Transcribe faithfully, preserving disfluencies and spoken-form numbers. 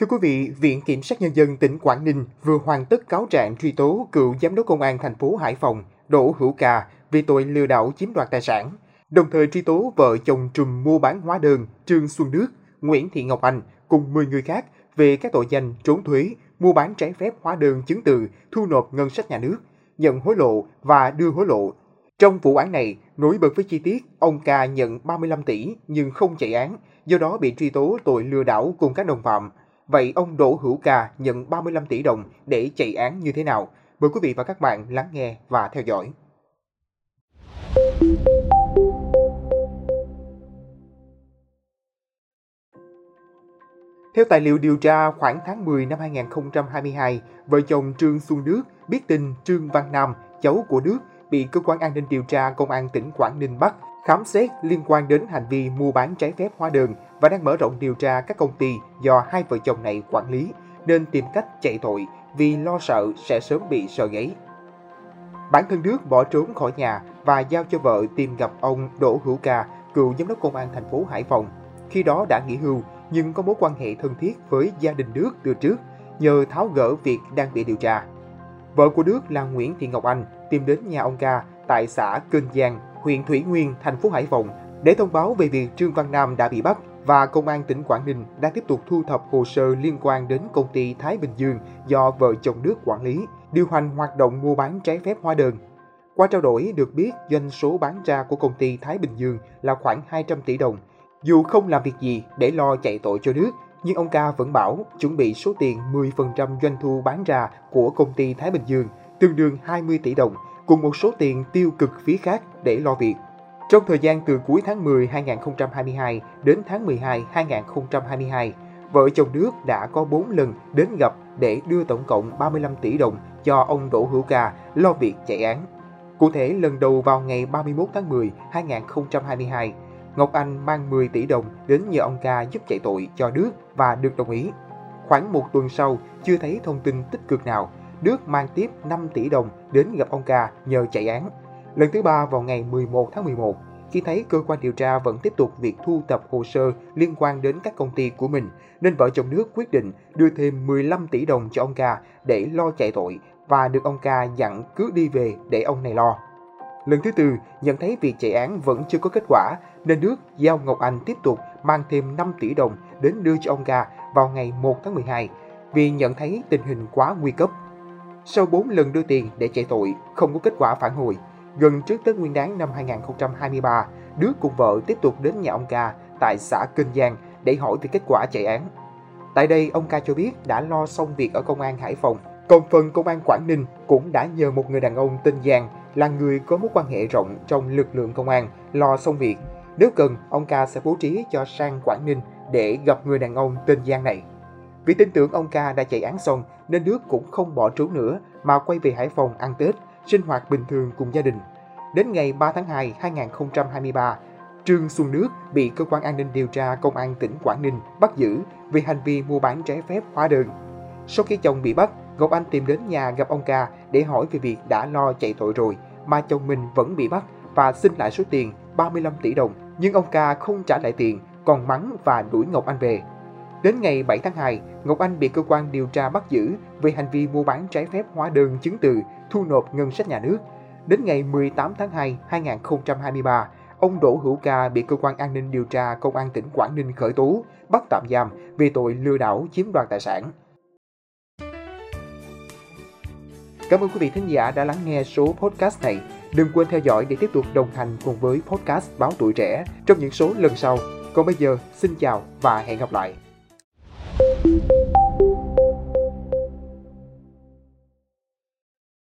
Thưa quý vị, Viện Kiểm sát Nhân dân tỉnh Quảng Ninh vừa hoàn tất cáo trạng truy tố cựu Giám đốc Công an thành phố Hải Phòng Đỗ Hữu Ca vì tội lừa đảo chiếm đoạt tài sản, đồng thời truy tố vợ chồng trùm mua bán hóa đơn Trương Xuân Đức, Nguyễn Thị Ngọc Anh cùng mười người khác về các tội danh trốn thuế, mua bán trái phép hóa đơn chứng từ, thu nộp ngân sách nhà nước, nhận hối lộ và đưa hối lộ. Trong vụ án này, nổi bật với chi tiết ông Ca nhận ba mươi lăm tỷ nhưng không chạy án, do đó bị truy tố tội lừa đảo cùng các đồng phạm. Vậy ông Đỗ Hữu Ca nhận ba mươi lăm tỷ đồng để chạy án như thế nào? Mời quý vị và các bạn lắng nghe và theo dõi. Theo tài liệu điều tra, khoảng tháng mười năm hai nghìn không trăm hai mươi hai, vợ chồng Trương Xuân Đức biết tin Trương Văn Nam, cháu của Đức, bị Cơ quan An ninh Điều tra Công an tỉnh Quảng Ninh bắt, khám xét liên quan đến hành vi mua bán trái phép hóa đơn và đang mở rộng điều tra các công ty do hai vợ chồng này quản lý, nên tìm cách chạy tội vì lo sợ sẽ sớm bị sợ gáy. Bản thân Đức bỏ trốn khỏi nhà và giao cho vợ tìm gặp ông Đỗ Hữu Ca, cựu Giám đốc Công an thành phố Hải Phòng. Khi đó đã nghỉ hưu, nhưng có mối quan hệ thân thiết với gia đình Đức từ trước, nhờ tháo gỡ việc đang bị điều tra. Vợ của Đức là Nguyễn Thị Ngọc Anh tìm đến nhà ông Ca tại xã Kênh Giang, huyện Thủy Nguyên, thành phố Hải Phòng để thông báo về việc Trương Văn Nam đã bị bắt và Công an tỉnh Quảng Ninh đang tiếp tục thu thập hồ sơ liên quan đến Công ty Thái Bình Dương do vợ chồng Đức quản lý, điều hành hoạt động mua bán trái phép hóa đơn. Qua trao đổi được biết doanh số bán ra của Công ty Thái Bình Dương là khoảng hai trăm tỷ đồng. Dù không làm việc gì để lo chạy tội cho Đức, nhưng ông Ca vẫn bảo chuẩn bị số tiền mười phần trăm doanh thu bán ra của Công ty Thái Bình Dương, tương đương hai mươi tỷ đồng, cùng một số tiền tiêu cực phí khác để lo việc. Trong thời gian từ cuối tháng mười năm hai nghìn không trăm hai mươi hai đến tháng mười hai năm hai nghìn không trăm hai mươi hai, vợ chồng Đức đã có bốn lần đến gặp để đưa tổng cộng ba mươi lăm tỷ đồng cho ông Đỗ Hữu Ca lo việc chạy án. Cụ thể, lần đầu vào ngày ba mươi mốt tháng mười năm hai nghìn không trăm hai mươi hai, Ngọc Anh mang mười tỷ đồng đến nhờ ông Ca giúp chạy tội cho Đức và được đồng ý. Khoảng một tuần sau, chưa thấy thông tin tích cực nào, Đức mang tiếp năm tỷ đồng đến gặp ông Ca nhờ chạy án. Lần thứ ba vào ngày mười một tháng mười một, khi thấy cơ quan điều tra vẫn tiếp tục việc thu thập hồ sơ liên quan đến các công ty của mình, nên vợ chồng Đức quyết định đưa thêm mười lăm tỷ đồng cho ông Ca để lo chạy tội và được ông Ca dặn cứ đi về để ông này lo. Lần thứ tư, nhận thấy việc chạy án vẫn chưa có kết quả, nên Đức giao Ngọc Anh tiếp tục mang thêm năm tỷ đồng đến đưa cho ông Ca vào ngày một tháng mười hai, vì nhận thấy tình hình quá nguy cấp. Sau bốn lần đưa tiền để chạy tội, không có kết quả phản hồi, gần trước Tết Nguyên đán năm hai nghìn không trăm hai mươi ba, Đức cùng vợ tiếp tục đến nhà ông Ca tại xã Kênh Giang để hỏi về kết quả chạy án. Tại đây, ông Ca cho biết đã lo xong việc ở Công an Hải Phòng, còn phần Công an Quảng Ninh cũng đã nhờ một người đàn ông tên Giang, là người có mối quan hệ rộng trong lực lượng công an, lo xong việc. Nếu cần, ông Ca sẽ bố trí cho sang Quảng Ninh để gặp người đàn ông tên Giang này. Vì tin tưởng ông Ca đã chạy án xong, nên Đức cũng không bỏ trốn nữa mà quay về Hải Phòng ăn Tết, sinh hoạt bình thường cùng gia đình. Đến ngày ba tháng hai năm hai nghìn không trăm hai mươi ba, Trương Xuân Đức bị Cơ quan An ninh Điều tra Công an tỉnh Quảng Ninh bắt giữ vì hành vi mua bán trái phép hóa đơn. Sau khi chồng bị bắt, Ngọc Anh tìm đến nhà gặp ông Ca để hỏi về việc đã lo chạy tội rồi mà chồng mình vẫn bị bắt và xin lại số tiền ba mươi lăm tỷ đồng, nhưng ông Ca không trả lại tiền, còn mắng và đuổi Ngọc Anh về. Đến ngày bảy tháng hai, Ngọc Anh bị cơ quan điều tra bắt giữ về hành vi mua bán trái phép hóa đơn chứng từ, thu nộp ngân sách nhà nước. Đến ngày mười tám tháng hai năm hai nghìn không trăm hai mươi ba, ông Đỗ Hữu Ca bị Cơ quan An ninh Điều tra Công an tỉnh Quảng Ninh khởi tố, bắt tạm giam vì tội lừa đảo chiếm đoạt tài sản. Cảm ơn quý vị thính giả đã lắng nghe số podcast này. Đừng quên theo dõi để tiếp tục đồng hành cùng với podcast Báo Tuổi Trẻ trong những số lần sau. Còn bây giờ, xin chào và hẹn gặp lại!